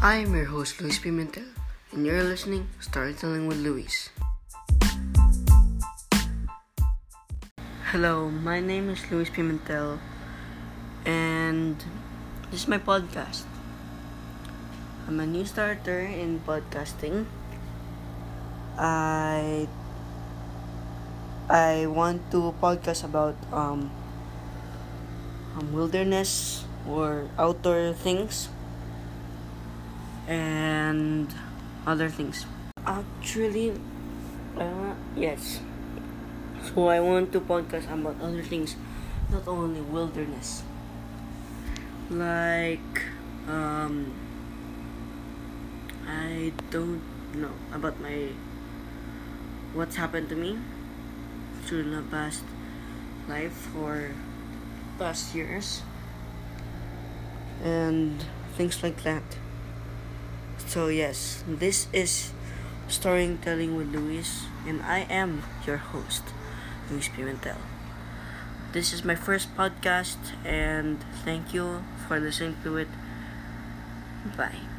I am your host, Luis Pimentel, and you're listening to Storytelling with Luis. Hello, my name is Luis Pimentel, and this is my podcast. I'm a new starter in podcasting. I want to podcast about wilderness or outdoor things and other things. Yes. So I want to podcast about other things, not only wilderness. Like I don't know about what's happened to me during the past life or past years and things like that. So yes, this is Storytelling with Luis, and I am your host, Luis Pimentel. This is my first podcast, and thank you for listening to it. Bye.